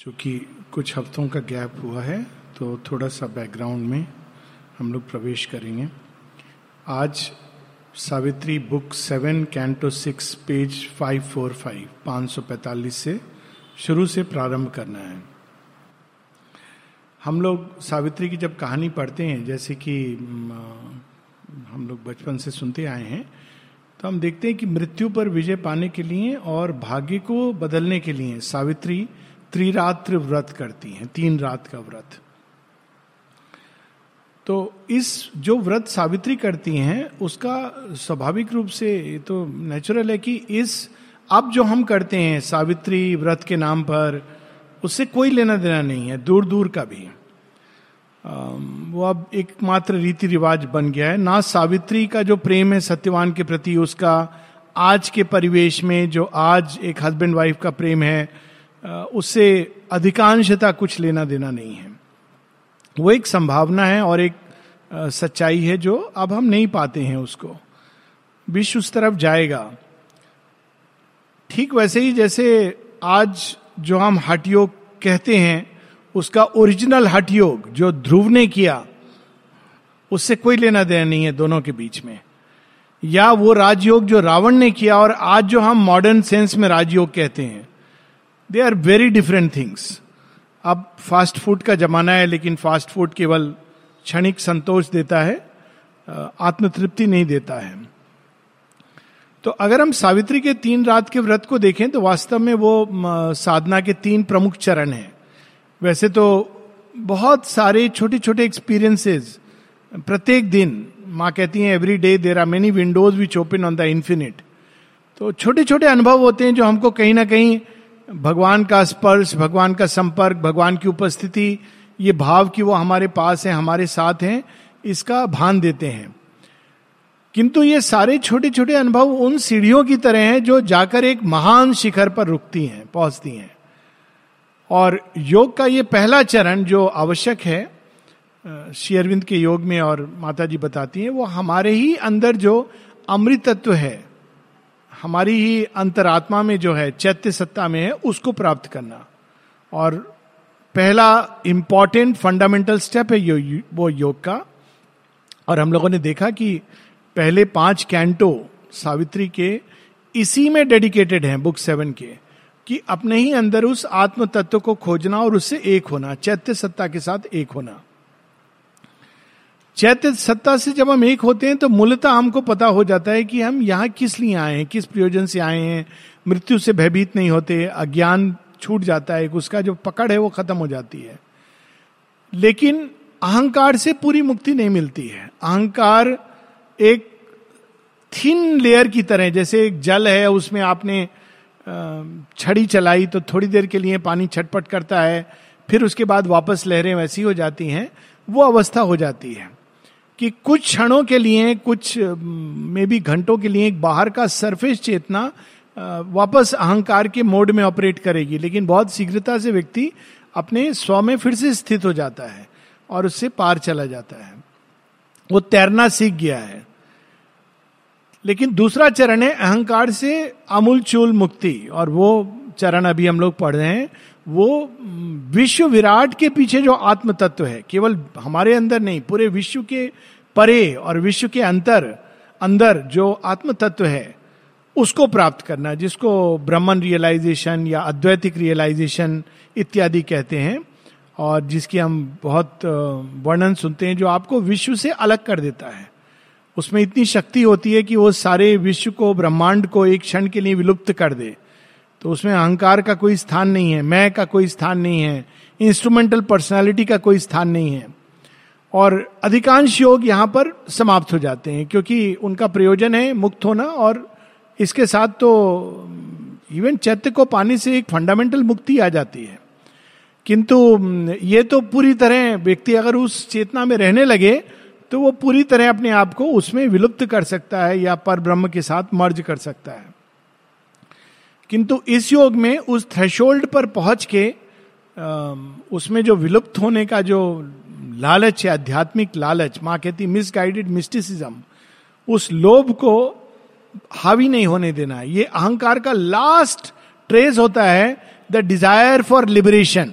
चूँकि कुछ हफ्तों का गैप हुआ है तो थोड़ा सा बैकग्राउंड में हम लोग प्रवेश करेंगे। आज सावित्री बुक 7 कैंटो 6 पेज 545 545 से शुरू से प्रारंभ करना है। हम लोग सावित्री की जब कहानी पढ़ते हैं, जैसे कि हम लोग बचपन से सुनते आए हैं, तो हम देखते हैं कि मृत्यु पर विजय पाने के लिए और भाग्य को बदलने के लिए सावित्री त्रिरात्र व्रत करती हैं, 3 रात का व्रत। तो इस जो व्रत सावित्री करती हैं उसका स्वाभाविक रूप से तो नेचुरल है कि इस अब जो हम करते हैं सावित्री व्रत के नाम पर उससे कोई लेना देना नहीं है, दूर दूर का भी। वो अब एकमात्र रीति रिवाज बन गया है ना। सावित्री का जो प्रेम है सत्यवान के प्रति, उसका आज के परिवेश में जो आज एक हस्बैंड वाइफ का प्रेम है उससे अधिकांशतः कुछ लेना देना नहीं है। वो एक संभावना है और एक सच्चाई है जो अब हम नहीं पाते हैं। उसको विश्व उस तरफ जाएगा ठीक वैसे ही जैसे आज जो हम हठ योग कहते हैं उसका ओरिजिनल हठ योग जो ध्रुव ने किया उससे कोई लेना देना नहीं है दोनों के बीच में, या वो राजयोग जो रावण ने किया और आज जो हम मॉडर्न सेंस में राजयोग कहते हैं, they are very different things. अब फास्ट फूड का जमाना है, लेकिन फास्ट फूड केवल क्षणिक संतोष देता है, आत्मतृप्ति नहीं देता है। तो अगर हम सावित्री के 3 रात के व्रत को देखें तो वास्तव में वो साधना के 3 प्रमुख चरण हैं। वैसे तो बहुत सारे छोटे छोटे एक्सपीरियंसेस प्रत्येक दिन, माँ कहती हैं every day there are many windows which open on the infinite. तो छोटे छोटे अनुभव होते हैं जो हमको कहीं ना कहीं भगवान का स्पर्श, भगवान का संपर्क, भगवान की उपस्थिति, ये भाव कि वो हमारे पास है, हमारे साथ हैं, इसका भान देते हैं। किंतु ये सारे छोटे छोटे अनुभव उन सीढ़ियों की तरह हैं जो जाकर एक महान शिखर पर रुकती हैं, पहुंचती हैं। और योग का ये पहला चरण जो आवश्यक है, श्री अरविंद के योग में और माता जी बताती हैं, वो हमारे ही अंदर जो अमृतत्व है, हमारी ही अंतरात्मा में जो है, चैत्य सत्ता में है, उसको प्राप्त करना। और पहला इम्पॉर्टेंट फंडामेंटल स्टेप है वो योग का। और हम लोगों ने देखा कि पहले 5 कैंटो सावित्री के इसी में डेडिकेटेड हैं, बुक 7 के, कि अपने ही अंदर उस आत्म तत्व को खोजना और उससे एक होना, चैत्य सत्ता के साथ एक होना। चैत्य सत्ता से जब हम एक होते हैं तो मूलतः हमको पता हो जाता है कि हम यहाँ किस लिए आए हैं, किस प्रयोजन से आए हैं। मृत्यु से भयभीत नहीं होते, अज्ञान छूट जाता है, उसका जो पकड़ है वो खत्म हो जाती है। लेकिन अहंकार से पूरी मुक्ति नहीं मिलती है। अहंकार एक थिन लेयर की तरह, जैसे एक जल है उसमें आपने छड़ी चलाई तो थोड़ी देर के लिए पानी छटपट करता है, फिर उसके बाद वापस लहरें वैसी हो जाती हैं। वो अवस्था हो जाती है कि कुछ क्षणों के लिए, कुछ मे बी घंटों के लिए, एक बाहर का सरफेस चेतना वापस अहंकार के मोड में ऑपरेट करेगी, लेकिन बहुत शीघ्रता से व्यक्ति अपने स्व में फिर से स्थित हो जाता है और उससे पार चला जाता है। वो तैरना सीख गया है। लेकिन दूसरा चरण है अहंकार से अमूलचूल मुक्ति, और वो चरण अभी हम लोग पढ़ रहे हैं। वो विश्व विराट के पीछे जो आत्म तत्व है, केवल हमारे अंदर नहीं, पूरे विश्व के परे और विश्व के अंदर जो आत्म तत्व है उसको प्राप्त करना, जिसको ब्राह्मण रियलाइजेशन या अद्वैतिक रियलाइजेशन इत्यादि कहते हैं, और जिसकी हम बहुत वर्णन सुनते हैं, जो आपको विश्व से अलग कर देता है। उसमें इतनी शक्ति होती है कि वो सारे विश्व को, ब्रह्मांड को एक क्षण के लिए विलुप्त कर दे। तो उसमें अहंकार का कोई स्थान नहीं है, मैं का कोई स्थान नहीं है, इंस्ट्रूमेंटल पर्सनालिटी का कोई स्थान नहीं है। और अधिकांश योग यहाँ पर समाप्त हो जाते हैं क्योंकि उनका प्रयोजन है मुक्त होना, और इसके साथ तो इवन चैत्य को पाने से एक फंडामेंटल मुक्ति आ जाती है। किंतु ये तो पूरी तरह व्यक्ति अगर उस चेतना में रहने लगे तो वो पूरी तरह अपने आप को उसमें विलुप्त कर सकता है या पर ब्रह्म के साथ मर्ज कर सकता है। किंतु इस योग में उस थ्रेशोल्ड पर पहुंच के उसमें जो विलुप्त होने का जो लालच है, आध्यात्मिक लालच, माँ कहती मिसगाइडेड मिस्टिसिज्म, उस लोभ को हावी नहीं होने देना है। ये अहंकार का लास्ट ट्रेस होता है द डिजायर फॉर लिबरेशन,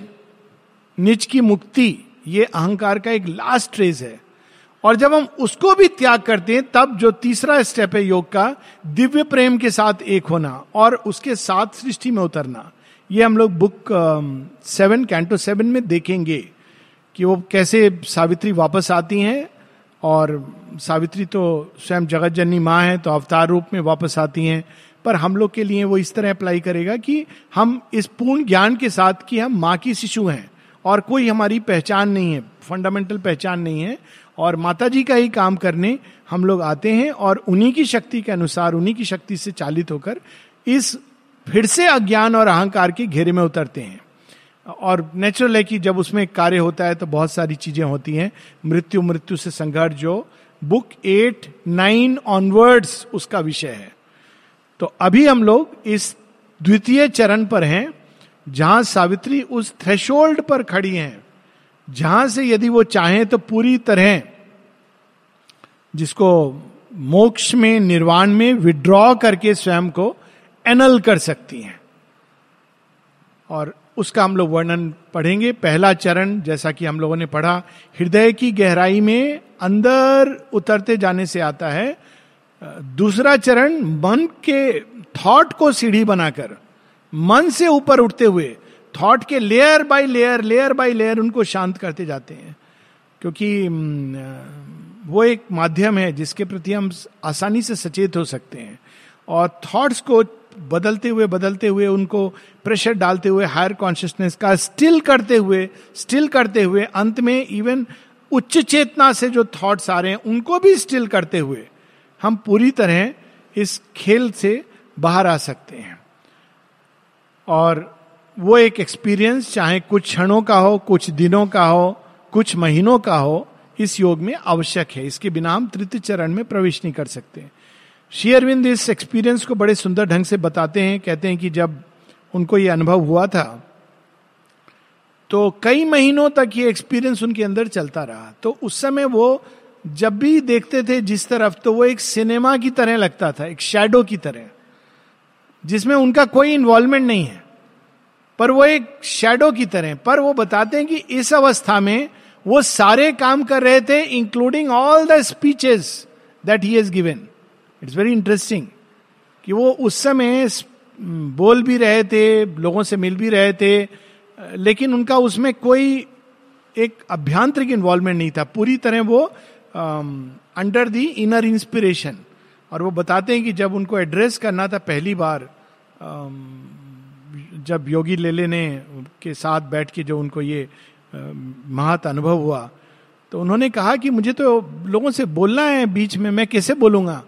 निज की मुक्ति, ये अहंकार का एक लास्ट ट्रेस है. और जब हम उसको भी त्याग करते हैं तब जो तीसरा स्टेप है योग का, दिव्य प्रेम के साथ एक होना और उसके साथ सृष्टि में उतरना. ये हम लोग बुक 7 कैंटो 7 में देखेंगे कि वो कैसे सावित्री वापस आती हैं, और सावित्री तो स्वयं जगत जननी माँ है तो अवतार रूप में वापस आती हैं, पर हम लोग के लिए वो इस तरह अप्लाई करेगा कि हम इस पूर्ण ज्ञान के साथ कि हम माँ की शिशु हैं और कोई हमारी पहचान नहीं है, फंडामेंटल पहचान नहीं है, और माता जी का ही काम करने हम लोग आते हैं और उन्हीं की शक्ति के अनुसार, उन्हीं की शक्ति से चालित होकर इस फिर से अज्ञान और अहंकार के घेरे में उतरते हैं. और नेचुरल है कि जब उसमें कार्य होता है तो बहुत सारी चीजें होती हैं, मृत्यु, मृत्यु से संघर्ष, जो बुक 8-9 ऑनवर्ड्स उसका विषय है. तो अभी हम लोग इस द्वितीय चरण पर हैं जहां सावित्री उस थ्रेशोल्ड पर खड़ी हैं जहां से यदि वो चाहें तो पूरी तरह, जिसको मोक्ष में, निर्वाण में विड्रॉ करके स्वयं को एनल कर सकती हैं. और उसका हम लोग वर्णन पढ़ेंगे. पहला चरण जैसा कि हम लोगों ने पढ़ा, हृदय की गहराई में अंदर उतरते जाने से आता है. दूसरा चरण मन के थॉट को सीढ़ी बनाकर, मन से ऊपर उठते हुए थॉट के लेयर बाय लेयर उनको शांत करते जाते हैं, क्योंकि वो एक माध्यम है जिसके प्रति हम आसानी से सचेत हो सकते हैं. और थॉट्स को बदलते हुए उनको प्रेशर डालते हुए हायर कॉन्शियसनेस का स्टिल करते हुए अंत में इवन उच्च चेतना से जो थॉट्स आ रहे हैं उनको भी स्टिल करते हुए हम पूरी तरह इस खेल से बाहर आ सकते हैं. और वो एक एक्सपीरियंस चाहे कुछ क्षणों का हो, कुछ दिनों का हो, कुछ महीनों का हो, इस योग में आवश्यक है. इसके बिना हम तृतीय चरण में प्रवेश नहीं कर सकते हैं. श्री अरविंद इस एक्सपीरियंस को बड़े सुंदर ढंग से बताते हैं. कहते हैं कि जब उनको ये अनुभव हुआ था तो कई महीनों तक ये एक्सपीरियंस उनके अंदर चलता रहा. तो उस समय वो जब भी देखते थे जिस तरफ, तो वो एक सिनेमा की तरह लगता था, एक शैडो की तरह, जिसमें उनका कोई इन्वॉल्वमेंट नहीं है, पर वो एक शैडो की तरह. पर वो बताते हैं कि इस अवस्था में वो सारे काम कर रहे थे, including all the speeches that he has given. It's very interesting कि वो उस समय बोल भी रहे थे, लोगों से मिल भी रहे थे, लेकिन उनका उसमें कोई एक अभ्यांतरिक इन्वॉल्वमेंट नहीं था. पूरी तरह वो अंडर दी इनर इंस्पिरेशन. और वो बताते हैं कि जब उनको एड्रेस करना था पहली बार, जब योगी लेले ने के साथ बैठ के जो उनको ये महत अनुभव हुआ, तो उन्होंने कहा कि मुझे तो लोगों से बोलना है, बीच में मैं कैसे बोलूँगा.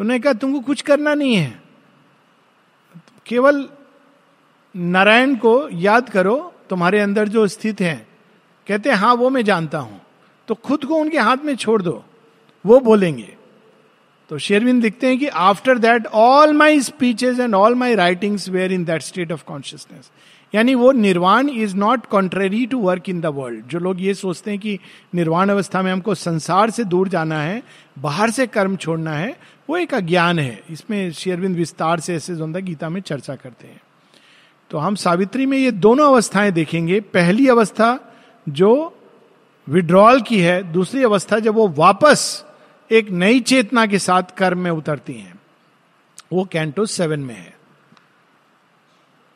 उन्होंने कहा तुमको कुछ करना नहीं है, केवल नारायण को याद करो तुम्हारे अंदर जो स्थित है. कहते हैं हाँ वो मैं जानता हूं. तो खुद को उनके हाथ में छोड़ दो, वो बोलेंगे. तो शेरविन लिखते हैं कि after that all my speeches and all my writings were in that state of consciousness. यानी वो nirvana is not contrary to work in the world. जो लोग ये सोचते हैं कि निर्वाण अवस्था में हमको संसार से दूर जाना है, बाहर से कर्म छोड़ना है, वो एक अज्ञान है. इसमें श्री अरविंद विस्तार से ऐसे ज़ोंदा गीता में चर्चा करते हैं. तो हम सावित्री में ये दोनों अवस्थाएं देखेंगे. पहली अवस्था जो विड्रॉल की है, दूसरी अवस्था जब वो वापस एक नई चेतना के साथ कर्म में उतरती हैं. वो कैंटो 7 में है,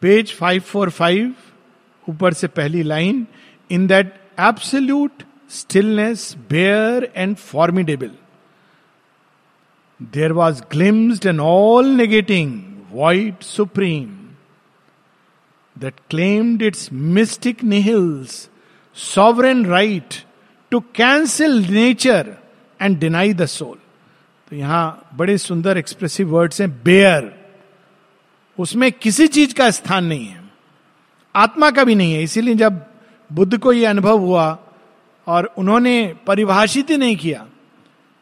पेज 545, ऊपर से पहली line. In that absolute stillness, bare and formidable, there was glimpsed an all negating void supreme that claimed its mystic nihil's sovereign right to cancel nature and deny the soul. तो यहां बड़े सुंदर expressive words हैं, bear. उसमें किसी चीज का स्थान नहीं है, आत्मा का भी नहीं है. इसीलिए जब बुद्ध को यह अनुभव हुआ और उन्होंने परिभाषित ही नहीं किया,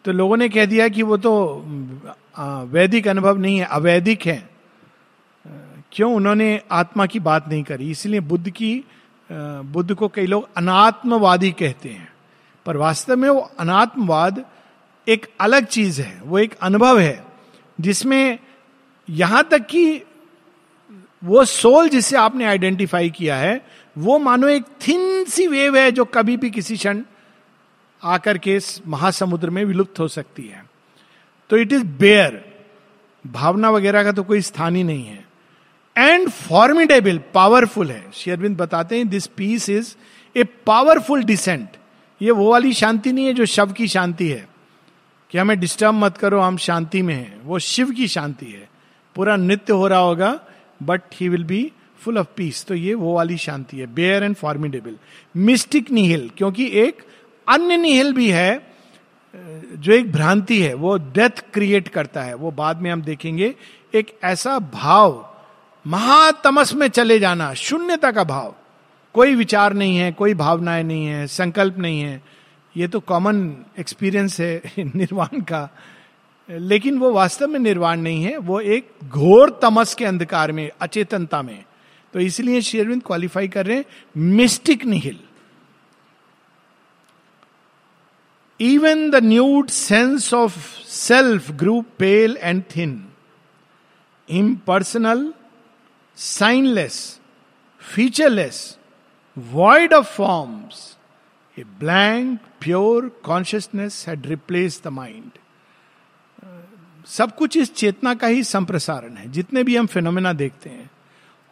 तो लोगों ने कह दिया कि वो तो वैदिक अनुभव नहीं है, अवैदिक है. क्यों? उन्होंने आत्मा की बात नहीं करी. इसीलिए बुद्ध को कई लोग अनात्मवादी कहते हैं, पर वास्तव में वो अनात्मवाद एक अलग चीज है. वो एक अनुभव है जिसमें यहां तक कि वो सोल जिसे आपने आइडेंटिफाई किया है वो मानो एक थिन सी वेव है जो कभी भी किसी क्षण आकर के महासमुद्र में विलुप्त हो सकती है. तो इट इज बेयर, भावना वगैरह का तो कोई स्थान ही नहीं है. एंड फॉर्मिडेबल, पावरफुल है. श्री अरविंद बताते हैं this peace is a powerful descent. ये वो वाली शांति नहीं है जो शव की शांति है कि हमें डिस्टर्ब मत करो, हम शांति में हैं. वो शिव की शांति है. पूरा नृत्य हो रहा होगा but he will be full of peace. तो ये वो वाली शांति है, bare and formidable. Mystic nihil, क्योंकि एक अन्य निहिल भी है जो एक भ्रांति है, वो डेथ क्रिएट करता है. वो बाद में हम देखेंगे. एक ऐसा भाव, महातमस में चले जाना, शून्यता का भाव, कोई विचार नहीं है, कोई भावनाएं नहीं है, संकल्प नहीं है. ये तो कॉमन एक्सपीरियंस है निर्वाण का, लेकिन वो वास्तव में निर्वाण नहीं है. वो एक घोर तमस के अंधकार में, अचेतनता में. तो इसलिए श्री अरविंद क्वालिफाई कर रहे हैं mystic nihil. Even the nude sense of self grew pale and thin, impersonal, signless, featureless, void of forms, a blank, pure consciousness had replaced the mind. सब कुछ इस चेतना का ही संप्रसारण है, जितने भी हम फिनोमेना देखते हैं.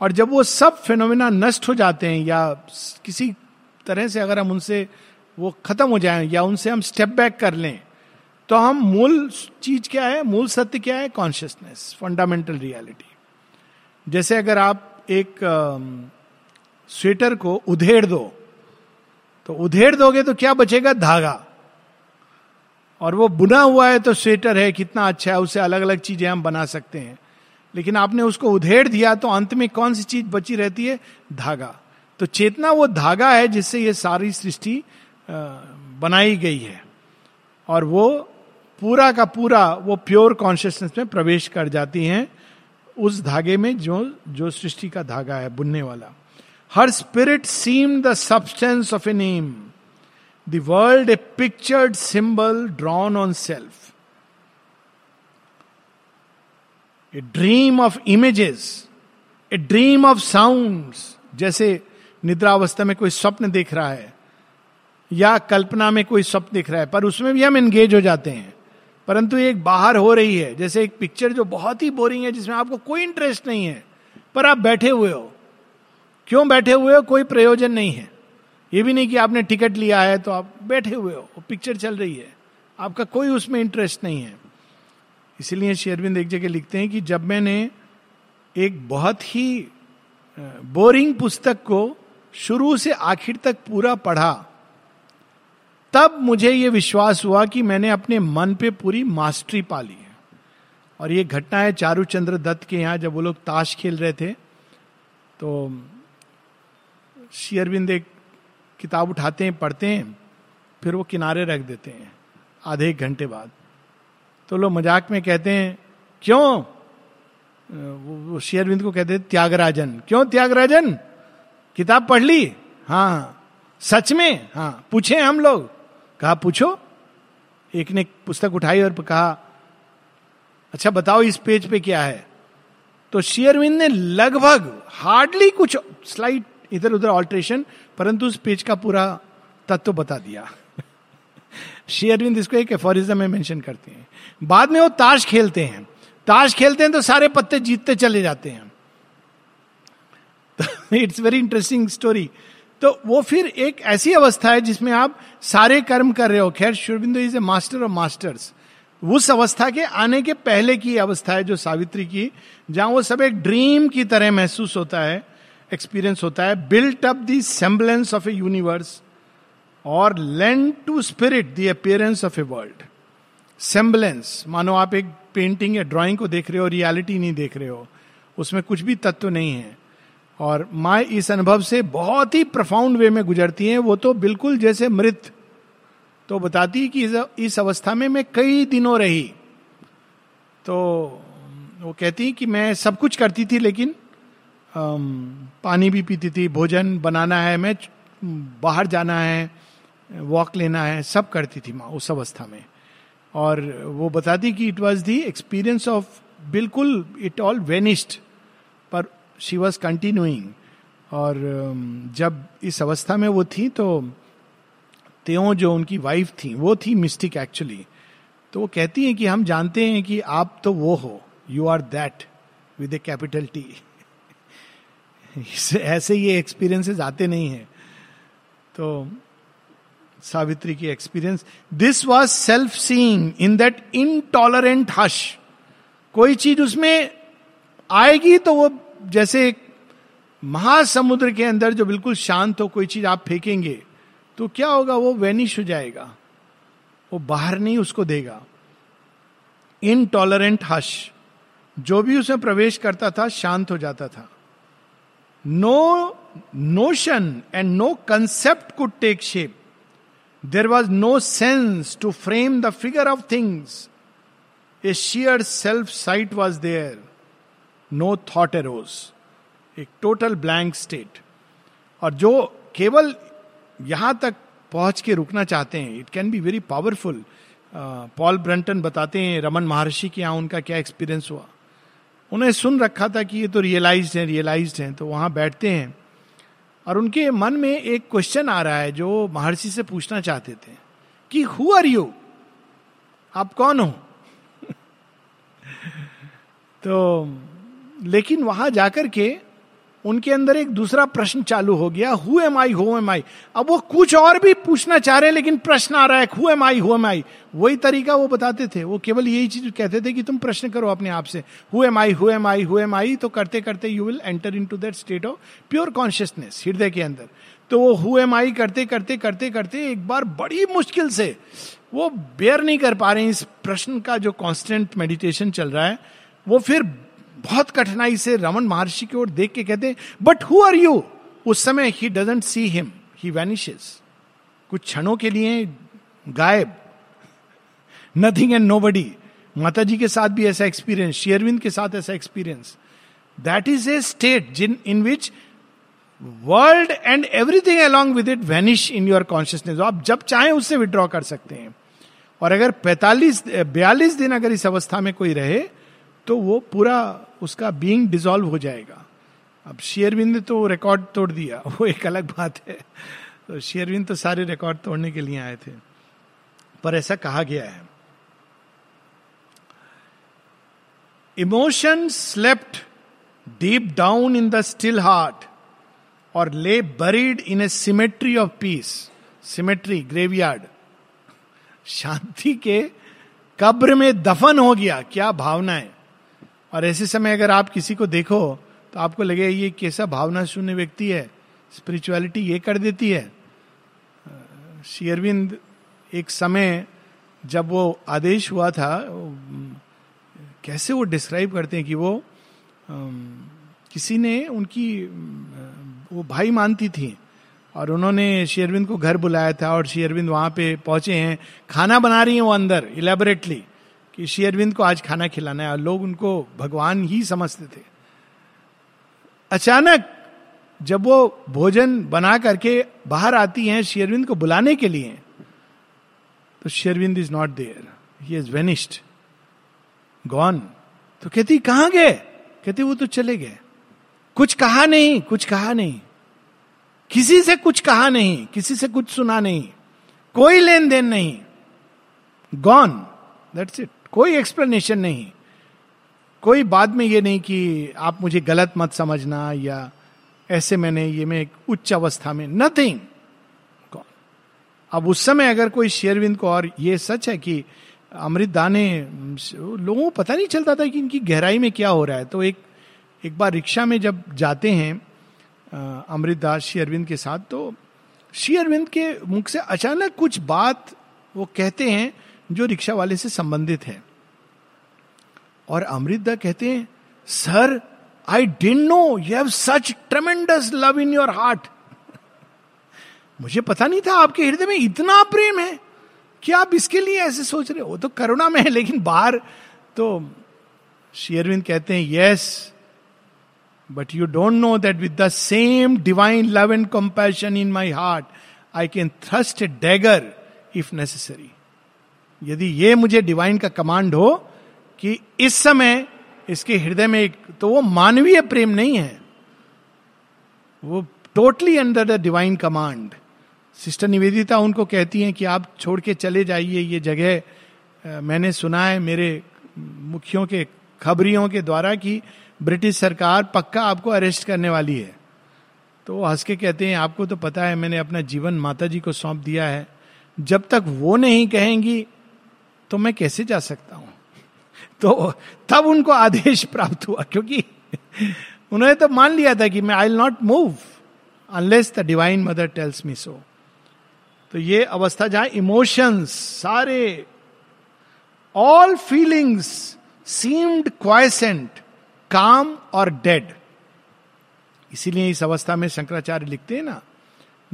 और जब वो सब फिनोमेना नष्ट हो जाते हैं या किसी तरह से अगर हम उनसे वो खत्म हो जाएं या उनसे हम स्टेप बैक कर लें, तो हम मूल चीज क्या है, मूल सत्य क्या है, कॉन्शियसनेस, फंडामेंटल रियलिटी. जैसे अगर आप एक स्वेटर को उधेड़ दो, तो उधेड़ दोगे तो क्या बचेगा, धागा. और वो बुना हुआ है तो स्वेटर है, कितना अच्छा है, उससे अलग अलग चीजें हम बना सकते हैं. लेकिन आपने उसको उधेड़ दिया तो अंत में कौन सी चीज बची रहती है, धागा. तो चेतना वो धागा है जिससे ये सारी सृष्टि बनाई गई है, और वो पूरा का पूरा वो प्योर कॉन्शियसनेस में प्रवेश कर जाती है, उस धागे में जो सृष्टि का धागा है, बुनने वाला. Her spirit seemed the substance of a name, the world a pictured symbol drawn on self. A dream of images, a dream of sounds, जैसे निद्रावस्था में कोई स्वप्न देख रहा है या कल्पना में कोई स्वप्न दिख रहा है, पर उसमें भी हम एंगेज हो जाते हैं, परंतु एक बाहर हो रही है. जैसे एक पिक्चर जो बहुत ही बोरिंग है, जिसमें आपको कोई इंटरेस्ट नहीं है, पर आप बैठे हुए हो. क्यों बैठे हुए हो, कोई प्रयोजन नहीं है. ये भी नहीं कि आपने टिकट लिया है तो आप बैठे हुए हो, वो पिक्चर चल रही है, आपका कोई उसमें इंटरेस्ट नहीं है. इसीलिए श्री अरविंद एक जगह लिखते हैं कि जब मैंने एक बहुत ही बोरिंग पुस्तक को शुरू से आखिर तक पूरा पढ़ा, तब मुझे ये विश्वास हुआ कि मैंने अपने मन पे पूरी मास्टरी पा ली है. और ये घटना है चारू चंद्र दत्त के यहाँ, जब वो लोग ताश खेल रहे थे, तो श्री अरविंद एक किताब उठाते हैं, पढ़ते हैं, फिर वो किनारे रख देते हैं आधे एक घंटे बाद. तो लोग मजाक में कहते हैं, क्यों, वो श्री अरविंद को कहते हैं त्यागराजन, क्यों त्यागराजन, किताब पढ़ ली? हाँ. सच में? हाँ. पूछे हम लोग? कहा पूछो. एक ने पुस्तक उठाई और कहा, अच्छा बताओ इस पेज पे क्या है. तो श्री अरविंद ने लगभग हार्डली कुछ स्लाइड इधर उधर ऑल्ट्रेशन, परंतु उस पेज का पूरा तत्व बता दिया. श्री अरविंद इसको एक एफोरिज्म में मेंशन करते हैं. बाद में वो ताश खेलते हैं तो सारे पत्ते जीतते चले जाते हैं. It's very interesting story. तो वो फिर एक ऐसी अवस्था है जिसमें आप सारे कर्म कर रहे हो. खैर, Shri Aurobindo is a master of masters. उस अवस्था के आने के पहले की अवस्था है जो सावित्री की, जहां वो सब एक ड्रीम की तरह महसूस होता है, एक्सपीरियंस होता है. Built up the semblance of a universe और lend to spirit the appearance of a world. Semblance मानो आप एक पेंटिंग या ड्राइंग को देख रहे हो, रियलिटी नहीं देख रहे हो, उसमें कुछ भी तत्व नहीं है. और माँ इस अनुभव से बहुत ही प्रफाउंड वे में गुजरती हैं. वो तो बिल्कुल जैसे मृत. तो बताती है कि इस अवस्था में मैं कई दिनों रही. तो वो कहती है कि मैं सब कुछ करती थी, लेकिन पानी भी पीती थी, भोजन बनाना है, मैं बाहर जाना है, वॉक लेना है, सब करती थी माँ उस अवस्था में. और वो बताती कि it was the experience of बिल्कुल इट ऑल वेनिस्ड. पर शी वॉज कंटिन्यूइंग. और जब इस अवस्था में वो थी तो त्यों जो उनकी वाइफ थी वो थी मिस्टिक एक्चुअली. तो वो कहती हैं कि हम जानते हैं कि आप तो वो हो, you are that with a capital T. ऐसे ये एक्सपीरियंसेस आते नहीं हैं. तो सावित्री की experience, this was self seeing in that intolerant hush. कोई चीज उसमें आएगी तो वो जैसे महासमुद्र के अंदर जो बिल्कुल शांत हो, कोई चीज आप फेंकेंगे तो क्या होगा, वो वैनिश हो जाएगा, वो बाहर नहीं उसको देगा. इनटॉलरेंट हश, जो भी उसमें प्रवेश करता था शांत हो जाता था. No notion and no concept could take shape. There was no sense to frame the figure of things. A sheer self sight was there. No thought arose, एक टोटल ब्लैंक स्टेट. और जो केवल यहां तक पहुंच के रुकना चाहते हैं, it can be very powerful. Paul Brunton बताते हैं रमन महर्षि के यहाँ उनका क्या एक्सपीरियंस हुआ. उन्हें सुन रखा था कि ये तो रियलाइज्ड हैं. तो वहाँ बैठते हैं और उनके मन में एक क्वेश्चन आ रहा है जो महर्षि से पूछना चाहते थे कि हु आर यू, आप कौन हो. तो लेकिन वहां जाकर के उनके अंदर एक दूसरा प्रश्न चालू हो गया, हु एम आई. अब वो कुछ और भी पूछना चाह रहे हैं लेकिन प्रश्न आ रहा है, हु एम आई. वही तरीका वो बताते थे, वो केवल यही चीज कहते थे कि तुम प्रश्न करो अपने आप से, हु एम आई. तो करते करते you will enter into that state of pure consciousness हृदय के अंदर. तो वो हु एम आई करते करते एक बार बड़ी मुश्किल से वो बेयर नहीं कर पा रहे हैं इस प्रश्न का जो कॉन्स्टेंट मेडिटेशन चल रहा है. वो फिर बहुत कठिनाई से रमन महर्षि की ओर देख के कहते हैं, बट हु आर यू. उस समय he doesn't see him, he vanishes, कुछ क्षणों के लिए गायब, नथिंग एंड नोबडी. माताजी के साथ भी ऐसा एक्सपीरियंस, शेरविंद के साथ ऐसा experience. That is a state in which world and everything along with it vanish in your consciousness. आप जब चाहें उससे विड्रॉ कर सकते हैं. और अगर 42 दिन अगर इस अवस्था में कोई रहे तो वो पूरा उसका बीइंग डिसॉल्व हो जाएगा. अब शेरविंद ने तो रिकॉर्ड तोड़ दिया, वो एक अलग बात है. तो शेरविंद तो सारे रिकॉर्ड तोड़ने के लिए आए थे, पर ऐसा कहा गया है. Emotion slept deep down in the still heart और lay buried in a cemetery of peace. Cemetery, graveyard, शांति के कब्र में दफन हो गया. क्या भावना है. और ऐसे समय अगर आप किसी को देखो तो आपको लगे ये कैसा भावना शून्य व्यक्ति है, स्पिरिचुअलिटी ये कर देती है. श्री अरविंद एक समय जब वो आदेश हुआ था, कैसे वो डिस्क्राइब करते हैं कि वो किसी ने उनकी वो भाई मानती थी और उन्होंने श्री अरविंद को घर बुलाया था और श्री अरविंद वहाँ पे पहुँचे हैं, खाना बना रही हैं वो अंदर इलेबोरेटली कि श्री अरविंद को आज खाना खिलाना है. और लोग उनको भगवान ही समझते थे. अचानक जब वो भोजन बना करके बाहर आती हैं श्री अरविंद को बुलाने के लिए, तो Shri Aurobindo is not there, he is vanished, gone. तो कहती कहाँ गए, कहती वो तो चले गए. कुछ कहा नहीं, किसी से कुछ कहा नहीं, किसी से कुछ सुना नहीं, कोई लेन देन नहीं, गॉन. That's it. कोई एक्सप्लेनेशन नहीं, कोई बाद में ये नहीं कि आप मुझे गलत मत समझना या ऐसे मैं एक उच्च अवस्था में, नथिंग, गॉन. अब उस समय अगर कोई शेरविंद को, और ये सच है कि अमृतदा ने, लोगों को पता नहीं चलता था कि इनकी गहराई में क्या हो रहा है. तो एक बार रिक्शा में जब जाते हैं अमृतदास श्री अरविंद के साथ, तो श्री अरविंद के मुख से अचानक कुछ बात वो कहते हैं जो रिक्शा वाले से संबंधित है. और अमृतदा कहते हैं, sir I didn't know you have such tremendous love in your heart. मुझे पता नहीं था आपके हृदय में इतना प्रेम है कि आप इसके लिए ऐसे सोच रहे हो. तो करुणा में है लेकिन बाहर. तो श्री अरविंद कहते हैं, yes but you don't know that with the same divine love and compassion in my heart, I can thrust a dagger if necessary. यदि ये मुझे डिवाइन का कमांड हो कि इस समय इसके हृदय में एक, तो वो मानवीय प्रेम नहीं है, वो totally under the divine command. Sister Nivedita उनको कहती हैं कि आप छोड़ के चले जाइए ये जगह. मैंने सुना है मेरे मुखियों के खबरियों के द्वारा कि ब्रिटिश सरकार पक्का आपको अरेस्ट करने वाली है. तो वो हंस के कहते हैं आपको तो पता है मैंने अपना जीवन माता जी को सौंप दिया है, जब तक वो नहीं कहेंगी तो मैं कैसे जा सकता हूं. तो तब उनको आदेश प्राप्त हुआ क्योंकि उन्होंने तो मान लिया था कि मैं I will not move unless the divine mother tells me so. तो ये अवस्था जहां इमोशंस सारे ऑल फीलिंग्स सीम्ड क्वाइसेंट काम और डेड. इसीलिए इस अवस्था में शंकराचार्य लिखते हैं ना,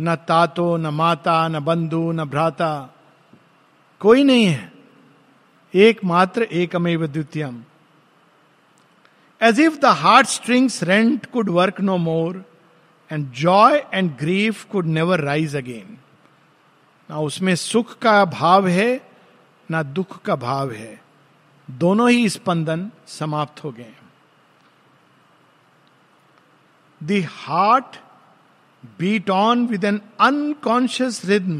न तातो न माता न बंधु न भ्राता, कोई नहीं है, एकमात्र एकमेव द्वितीयम. As if the heart strings rent could work no more and joy and grief could never rise again. ना उसमें सुख का भाव है ना दुख का भाव है, दोनों ही स्पंदन समाप्त हो गए. The heart beat on with an unconscious rhythm,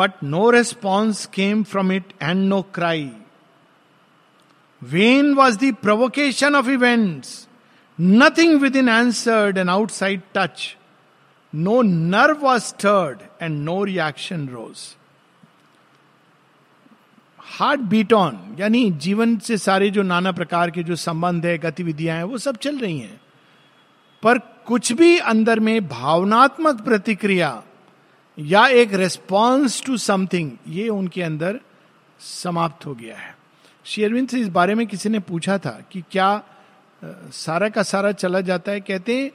but no response came from it and no cry. Vain was the provocation of events, nothing within answered an outside touch, no nerve was stirred and no reaction rose. Heart beat on, यानी जीवन से सारे जो नाना प्रकार के जो संबंध है, गतिविधियां हैं, वो सब चल रही हैं, पर कुछ भी अंदर में भावनात्मक प्रतिक्रिया या एक रेस्पॉन्स टू समथिंग ये उनके अंदर समाप्त हो गया है. श्री अरविंद से इस बारे में किसी ने पूछा था कि क्या सारा का सारा चला जाता है. कहते हैं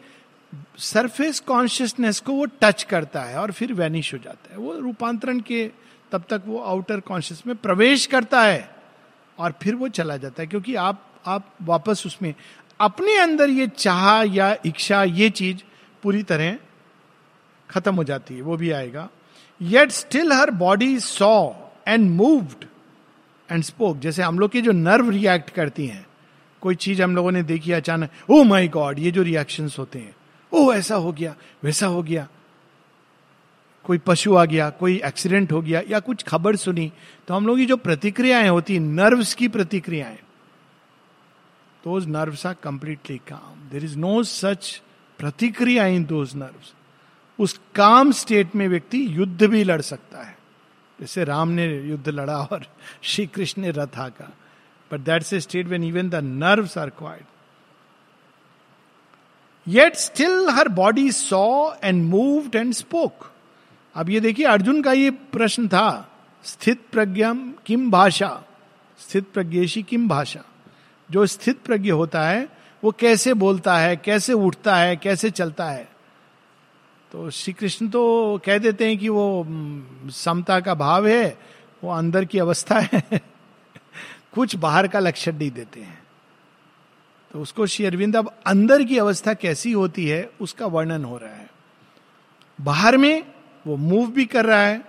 सरफेस कॉन्शियसनेस को वो टच करता है और फिर वैनिश हो जाता है. वो रूपांतरण के तब तक वो आउटर कॉन्शियस में प्रवेश करता है और फिर वो चला जाता है, क्योंकि आप वापस उसमें अपने अंदर ये चाह या इच्छा ये चीज पूरी तरह खत्म हो जाती है. वो भी आएगा. Yet still her body saw and moved and spoke. जैसे हम लोग की जो नर्व रिएक्ट करती हैं, कोई चीज हम लोगों ने देखी अचानक, ओह माय गॉड, ये जो रिएक्शंस होते हैं, ओह ऐसा हो गया वैसा हो गया, कोई पशु आ गया, कोई एक्सीडेंट हो गया, या कुछ खबर सुनी, तो हम लोग की जो प्रतिक्रियाएं होती नर्व्स की प्रतिक्रियाएं, those nerves are completely calm. There is no such प्रतिक्रिया in those nerves. उस calm state में व्यक्ति युद्ध भी लड़ सकता है, जैसे राम ने युद्ध लड़ा और श्री कृष्ण ने रथ हाका. But that's a state when even the nerves are quiet. Yet still her body saw and moved and spoke. अब ये देखिए अर्जुन का ये प्रश्न था, स्थित प्रज्ञम किम भाषा, स्थित प्रज्ञेशी किम भाषा. जो स्थित प्रज्ञ होता है वो कैसे बोलता है, कैसे उठता है, कैसे चलता है. तो श्री कृष्ण तो कह देते हैं कि वो समता का भाव है, वो अंदर की अवस्था है कुछ बाहर का लक्षण नहीं देते हैं. तो उसको श्री अरविंद अब अंदर की अवस्था कैसी होती है उसका वर्णन हो रहा है. बाहर में वो मूव भी कर रहा है,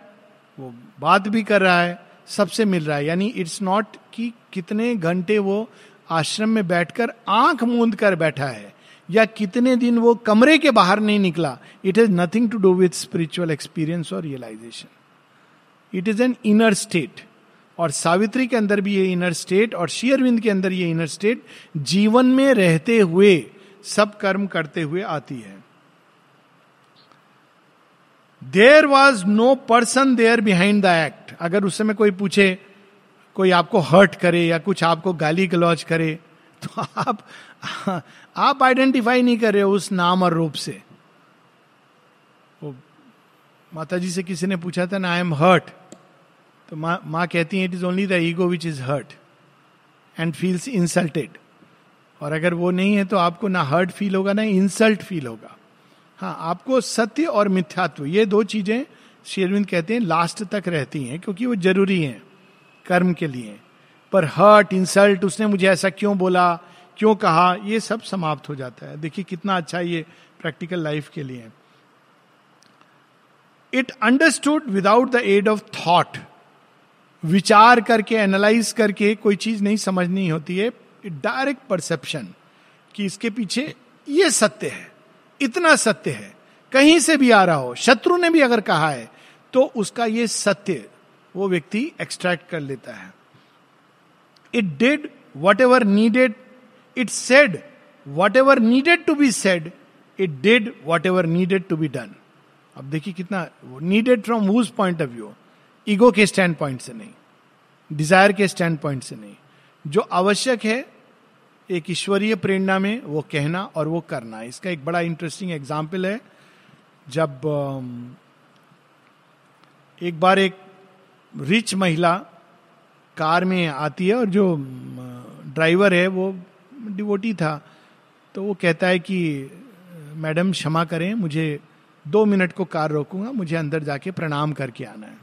वो बात भी कर रहा है, सबसे मिल रहा है. यानी इट्स नॉट कि कितने घंटे वो आश्रम में बैठकर आंख मूंद कर बैठा है या कितने दिन वो कमरे के बाहर नहीं निकला. It has nothing to do with spiritual experience और realisation. It is an inner state. और सावित्री के अंदर भी ये इनर स्टेट और श्री अरविंद के अंदर ये इनर स्टेट जीवन में रहते हुए सब कर्म करते हुए आती है. There was no person there behind the act. अगर उस समय कोई पूछे, कोई आपको हर्ट करे या कुछ आपको गाली गलौज करे, तो आप आइडेंटिफाई नहीं कर रहे हो उस नाम और रूप से. वो माता जी से किसी ने पूछा था ना, आई एम हर्ट, तो माँ कहती है it is only the ego which is hurt and feels insulted. और अगर वो नहीं है तो आपको ना हर्ट फील होगा ना इंसल्ट फील होगा. हाँ, आपको सत्य और मिथ्यात्व ये दो चीजें श्री अरविंद कहते हैं लास्ट तक रहती हैं, क्योंकि वो जरूरी हैं कर्म के लिए. पर हर्ट, इंसल्ट, उसने मुझे ऐसा क्यों बोला, क्यों कहा, ये सब समाप्त हो जाता है. देखिए कितना अच्छा ये प्रैक्टिकल लाइफ के लिए. It understood without the aid of thought. विचार करके, एनालाइज करके कोई चीज नहीं समझनी होती है. डायरेक्ट परसेप्शन कि इसके पीछे ये सत्य है, इतना सत्य है, कहीं से भी आ रहा हो, शत्रु ने भी अगर कहा है तो उसका ये सत्य वो व्यक्ति एक्सट्रैक्ट कर लेता है. It did whatever needed, it said whatever needed to be said, it did whatever needed to be done. अब देखिए कितना needed from whose point of view, ego के स्टैंड पॉइंट से नहीं, Dzire के standpoint से नहीं, जो आवश्यक है एक ईश्वरीय प्रेरणा में वो कहना और वो करना. इसका एक बड़ा इंटरेस्टिंग एग्जाम्पल है. जब एक बार एक रिच महिला कार में आती है और जो ड्राइवर है वो डिवोटी था, तो वो कहता है कि मैडम क्षमा करें, मुझे 2 मिनट को कार रोकूंगा, मुझे अंदर जाके प्रणाम करके आना है.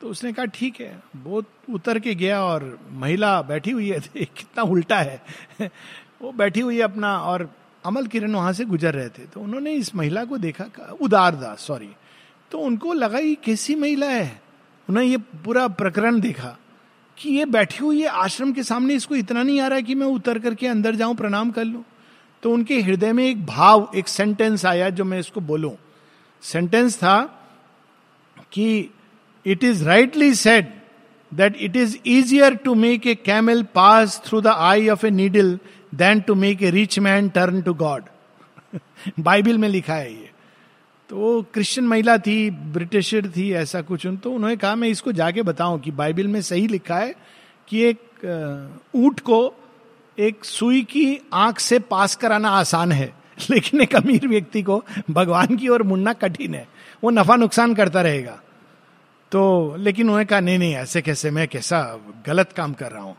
तो उसने कहा ठीक है, वो उतर के गया और महिला बैठी हुई है, कितना उल्टा है, वो बैठी हुई है अपना और अमल किरण वहाँ से गुजर रहे थे. तो उन्होंने इस महिला को देखा, उदारदा, सॉरी, तो उनको लगा ये कैसी महिला है. उन्होंने ये पूरा प्रकरण देखा कि ये बैठी हुई है आश्रम के सामने, इसको इतना नहीं आ रहा है कि मैं उतर करके अंदर जाऊं प्रणाम कर लूं. तो उनके हृदय में एक भाव, एक सेंटेंस आया जो मैं इसको बोलूं. सेंटेंस था कि it is rightly said that it is easier to make a camel pass through the eye of a needle than to make a rich man turn to God. Bible में लिखा है ये. तो क्रिश्चियन महिला थी, britisher थी, ऐसा कुछ उन, तो उन्होंने कहा मैं इसको जाके बताऊं कि बाइबिल में सही लिखा है कि एक ऊंट को एक सुई की आंख से पास कराना आसान है, लेकिन एक अमीर व्यक्ति को भगवान की ओर मुड़ना कठिन है, वो नफा नुकसान करता रहेगा. तो लेकिन उन्होंने कहा नहीं नहीं, ऐसे कैसे, मैं कैसा गलत काम कर रहा हूँ,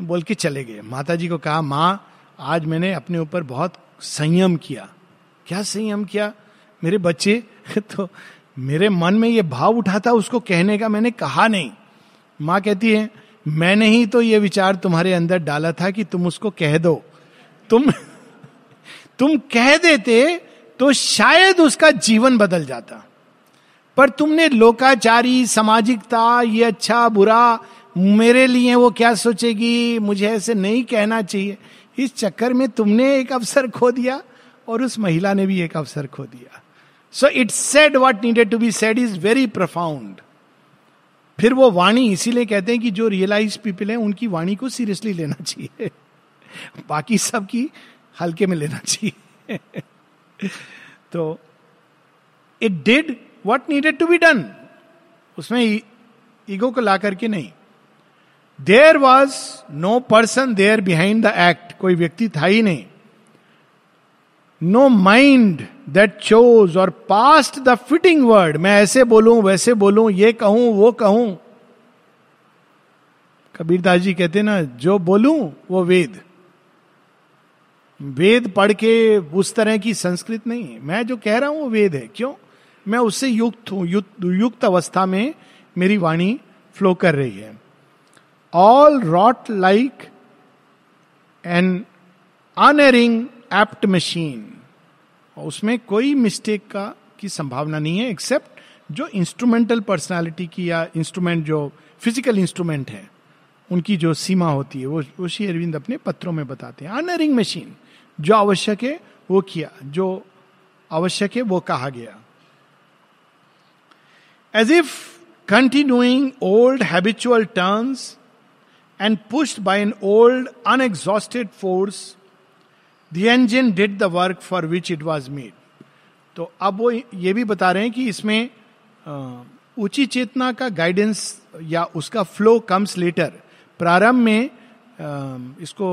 बोल के चले गए. माता जी को कहा माँ आज मैंने अपने ऊपर बहुत संयम किया. क्या संयम किया? मेरे बच्चे, तो मेरे मन में ये भाव उठा था उसको कहने का, मैंने कहा नहीं. माँ कहती है मैंने ही तो ये विचार तुम्हारे अंदर डाला था कि तुम उसको कह दो. तुम कह देते तो शायद उसका जीवन बदल जाता, पर तुमने लोकाचारी, सामाजिकता, ये अच्छा बुरा, मेरे लिए वो क्या सोचेगी, मुझे ऐसे नहीं कहना चाहिए, इस चक्कर में तुमने एक अवसर खो दिया और उस महिला ने भी एक अवसर खो दिया. So it said what needed to be said is very profound. फिर वो वाणी, इसीलिए कहते हैं कि जो रियलाइज्ड पीपल हैं उनकी वाणी को सीरियसली लेना चाहिए, बाकी सब की हल्के में लेना चाहिए. तो it did what needed to be done. उसमें ईगो को ला करके नहीं. There was no person there behind the act. कोई व्यक्ति था ही नहीं. No mind that chose or passed the fitting word. मैं ऐसे बोलूं, वैसे बोलूं, ये कहूं, वो कहूं. कबीरदास जी कहते ना, जो बोलूं वो वेद. वेद पढ़ के उस तरह की संस्कृत नहीं है. मैं जो कह रहा हूं वो वेद है. क्यों? मैं उससे युक्त हूं. युक्त अवस्था में मेरी वाणी फ्लो कर रही है. All wrought like an unerring apt machine. और उसमें कोई मिस्टेक का की संभावना नहीं है, एक्सेप्ट जो इंस्ट्रूमेंटल पर्सनालिटी की या इंस्ट्रूमेंट जो फिजिकल इंस्ट्रूमेंट है उनकी जो सीमा होती है, वो श्री अरविंद अपने पत्रों में बताते हैं. अनरिंग मशीन, जो आवश्यक है वो किया, जो आवश्यक है वो कहा गया. As if continuing old habitual turns and pushed by an old unexhausted force, The engine did the work for which it was made. तो अब वो ये भी बता रहे हैं कि इसमें ऊंची चेतना का गाइडेंस या उसका फ्लो कम्स लेटर. प्रारंभ में इसको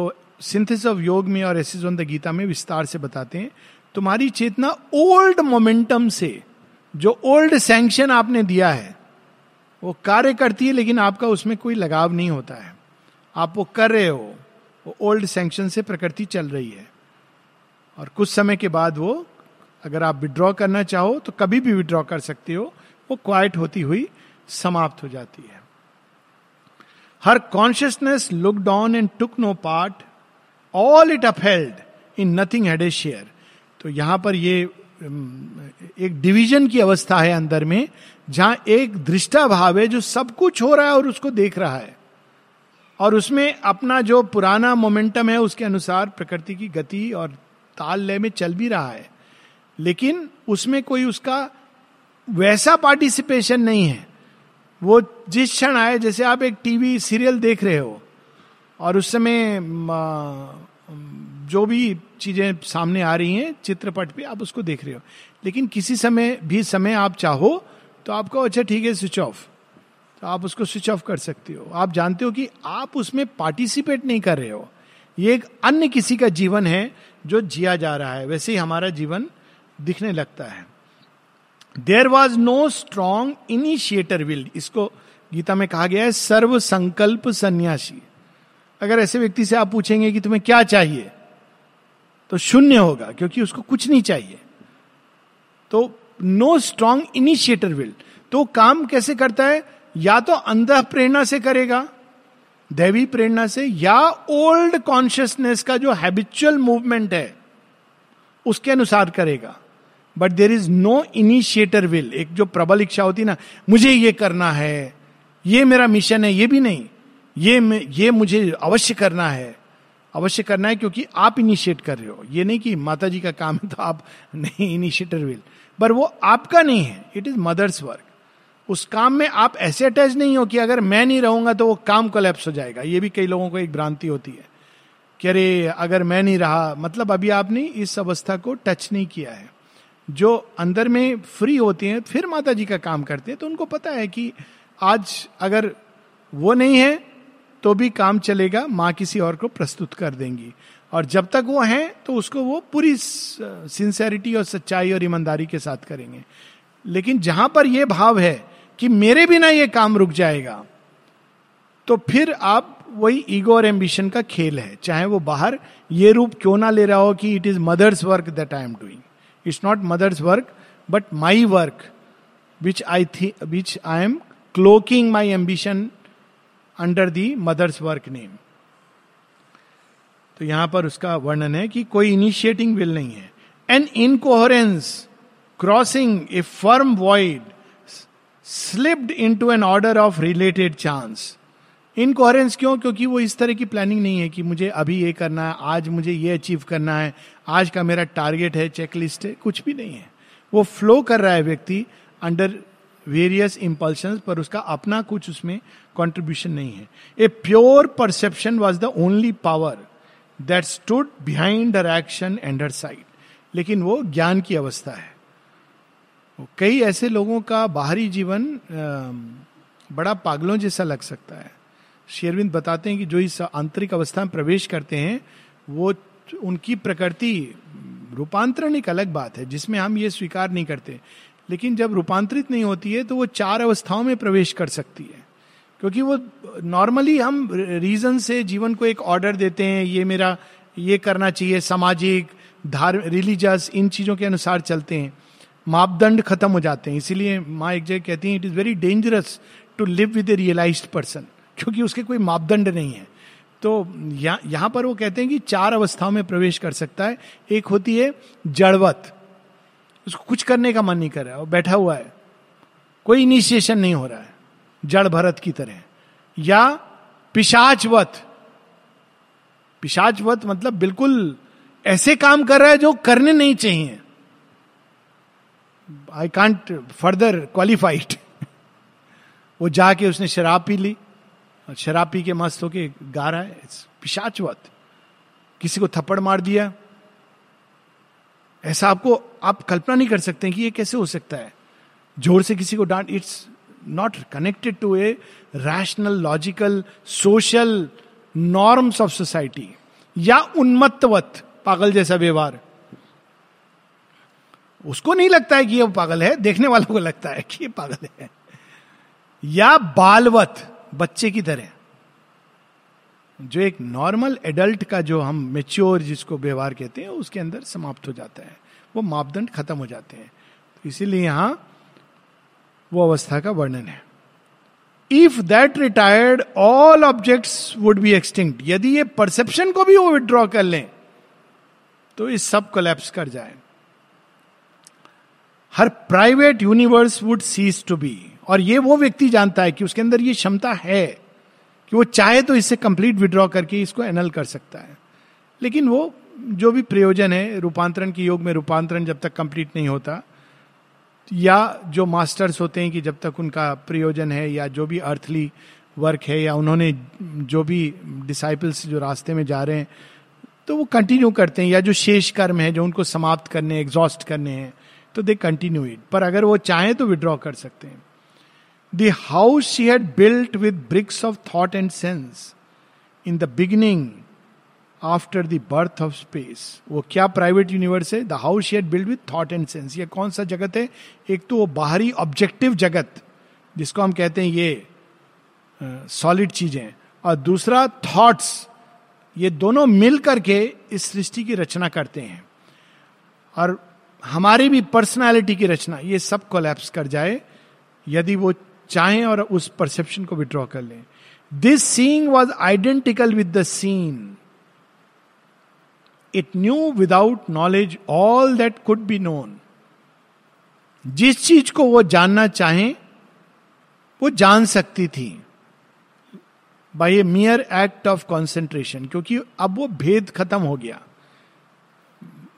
सिंथेसिस ऑफ योग में और एसेज ऑन द गीता में विस्तार से बताते हैं. तुम्हारी चेतना ओल्ड मोमेंटम से, जो ओल्ड सैंक्शन आपने दिया है, वो कार्य करती है, लेकिन आपका उसमें कोई लगाव नहीं होता है. आप वो कर रहे हो, वो ओल्ड सैंक्शन से प्रकृति चल रही है. और कुछ समय के बाद वो, अगर आप विड्रॉ करना चाहो तो कभी भी विड्रॉ कर सकते हो, वो क्वाइट होती हुई समाप्त हो जाती है. Her consciousness looked on and took no part, all it upheld, in nothing had a share. तो यहां पर ये एक डिवीजन की अवस्था है अंदर में, जहां एक दृष्टा भाव है जो सब कुछ हो रहा है और उसको देख रहा है, और उसमें अपना जो पुराना मोमेंटम है उसके अनुसार प्रकृति की गति और ताल लय में चल भी रहा है, लेकिन उसमें कोई उसका वैसा पार्टिसिपेशन नहीं है. वो जिस क्षण आए, जैसे आप एक टीवी सीरियल देख रहे हो और उस समय जो भी चीजें सामने आ रही हैं चित्रपट पे आप उसको देख रहे हो, लेकिन किसी समय भी समय आप चाहो तो आपको अच्छा ठीक है स्विच ऑफ, तो आप उसको स्विच ऑफ कर सकते हो. आप जानते हो कि आप उसमें पार्टिसिपेट नहीं कर रहे हो, ये एक अन्य किसी का जीवन है जो जिया जा रहा है. वैसे ही हमारा जीवन दिखने लगता है. There was no strong initiator will. इसको गीता में कहा गया है सर्व संकल्प सन्यासी. अगर ऐसे व्यक्ति से आप पूछेंगे कि तुम्हें क्या चाहिए तो शून्य होगा, क्योंकि उसको कुछ नहीं चाहिए. तो नो स्ट्रॉन्ग इनिशिएटर विल. तो काम कैसे करता है, या तो अंतः प्रेरणा से करेगा, दैवी प्रेरणा से, या ओल्ड कॉन्शियसनेस का जो हैबिचुअल मूवमेंट है उसके अनुसार करेगा. But there is no initiator will. एक जो प्रबल इच्छा होती ना, मुझे ये करना है, ये मेरा मिशन है, ये भी नहीं, ये मुझे अवश्य करना है. अवश्य करना है क्योंकि आप इनिशिएट कर रहे हो. ये नहीं कि माता जी का काम है तो आप नहीं, इनिशिएटर विल. पर वो आपका नहीं है, इट इज मदर्स वर्क. उस काम में आप ऐसे अटैच नहीं हो कि अगर मैं नहीं रहूंगा तो वो काम कोलैप्स हो जाएगा. ये भी कई लोगों को एक भ्रांति होती है कि अरे अगर मैं नहीं रहा, मतलब अभी आपने इस अवस्था को टच नहीं किया है. जो अंदर में फ्री होते हैं फिर माता जी का काम करते हैं, तो उनको पता है कि आज अगर वो नहीं है तो भी काम चलेगा, माँ किसी और को प्रस्तुत कर देंगी. और जब तक वो हैं तो उसको वो पूरी सिंसेरिटी और सच्चाई और ईमानदारी के साथ करेंगे. लेकिन जहां पर ये भाव है कि मेरे बिना ये काम रुक जाएगा, तो फिर आप वही ईगो और एम्बिशन का खेल है. चाहे वो बाहर ये रूप क्यों ना ले रहा हो कि it is mother's work that I am doing. It's not mother's work but my work which I am cloaking my ambition under the mother's work name. तो यहां पर उसका वर्णन है कि कोई इनिशिएटिंग विल नहीं है. An incoherence crossing a firm void slipped into an order of related chance. Incoherence क्यों? क्योंकि वो इस तरह की प्लानिंग नहीं है कि मुझे अभी ये करना है, आज मुझे ये अचीव करना है, आज का मेरा टारगेट है, चेकलिस्ट है, कुछ भी नहीं है. वो फ्लो कर रहा है व्यक्ति अंडर वेरियस इम्पल्शंस, पर उसका अपना कुछ उसमें कंट्रीब्यूशन नहीं है. A pure perception was the only power that stood behind her action and her sight. लेकिन वो ज्ञान की अवस्था है. कई ऐसे लोगों का बाहरी जीवन बड़ा पागलों जैसा लग सकता है. श्री अरविंद बताते हैं कि जो इस आंतरिक अवस्था में प्रवेश करते हैं वो उनकी प्रकृति रूपांतरण एक अलग बात है जिसमें हम ये स्वीकार नहीं करते. लेकिन जब रूपांतरित नहीं होती है तो वो चार अवस्थाओं में प्रवेश कर सकती है. क्योंकि वो नॉर्मली हम रीजन से जीवन को एक ऑर्डर देते हैं, ये मेरा ये करना चाहिए, सामाजिक, धार्मिक, रिलीजियस, इन चीज़ों के अनुसार चलते हैं. मापदंड खत्म हो जाते हैं. इसीलिए माँ एक जगह कहती हैं it is very dangerous to live with a realised person, क्योंकि उसके कोई मापदंड नहीं है. तो यहाँ पर वो कहते हैं कि चार अवस्थाओं में प्रवेश कर सकता है. एक होती है जड़वत, उसको कुछ करने का मन नहीं कर रहा है, वो बैठा हुआ है, कोई इनिशिएशन नहीं हो रहा है, जड़ भरत की तरह. या पिशाचवत, पिशाचवत मतलब बिल्कुल ऐसे काम कर रहा है जो करने नहीं चाहिए. I can't further qualified. वो जाके उसने शराब पी ली और शराब पी के मस्त होके गा रहा है, पिशाचवत. किसी को थप्पड़ मार दिया, ऐसा आपको आप कल्पना नहीं कर सकते कि ये कैसे हो सकता है. जोर से किसी को डांट, it's not connected to a rational, logical, social norms of society. या उन्मत्तवत, पागल जैसा व्यवहार. उसको नहीं लगता है कि ये पागल है, देखने वालों को लगता है कि ये पागल है. या बालवत, बच्चे की तरह, जो एक नॉर्मल एडल्ट का जो हम मेच्योर जिसको व्यवहार कहते हैं उसके अंदर समाप्त हो जाता है. वो मापदंड खत्म हो जाते हैं. तो इसीलिए यहां वो अवस्था का वर्णन है. If that retired all objects would be extinct. यदि ये परसेप्शन को भी वो विड्रॉ कर लें तो इस सब कोलैप्स कर जाए. हर private universe would cease to be. और ये वो व्यक्ति जानता है कि उसके अंदर ये क्षमता है कि वो चाहे तो इससे कंप्लीट विड्रॉ करके इसको एनल कर सकता है, लेकिन वो जो भी प्रयोजन है, रूपांतरण के योग में रूपांतरण जब तक कंप्लीट नहीं होता, या जो मास्टर्स होते हैं कि जब तक उनका प्रयोजन है या जो भी अर्थली वर्क है या उन्होंने जो भी डिसाइपल्स जो रास्ते में जा रहे हैं तो वो कंटिन्यू करते हैं, या जो शेष कर्म है जो उनको समाप्त करने, एग्जॉस्ट करने हैं तो दे कंटिन्यू इट, पर अगर वो चाहें तो विड्रॉ कर सकते हैं. The house she had built with bricks of thought and sense in the beginning after the birth of space. वो क्या प्राइवेट यूनिवर्स है? The house she had built with thought and sense. ये कौन सा जगत है? एक तो वो बाहरी ऑब्जेक्टिव जगत जिसको हम कहते हैं ये सॉलिड चीजें, और दूसरा थॉट्स. ये दोनों मिल करके इस सृष्टि की रचना करते हैं, और हमारी भी पर्सनालिटी की रचना. ये सब कोलैप्स कर जाए यदि वो चाहें और उस परसेप्शन को विड्रॉ कर लें. This seeing was identical with the scene, it knew without knowledge all that could be known. जिस चीज को वो जानना चाहें वो जान सकती थी by a mere act of concentration, क्योंकि अब वो भेद खत्म हो गया.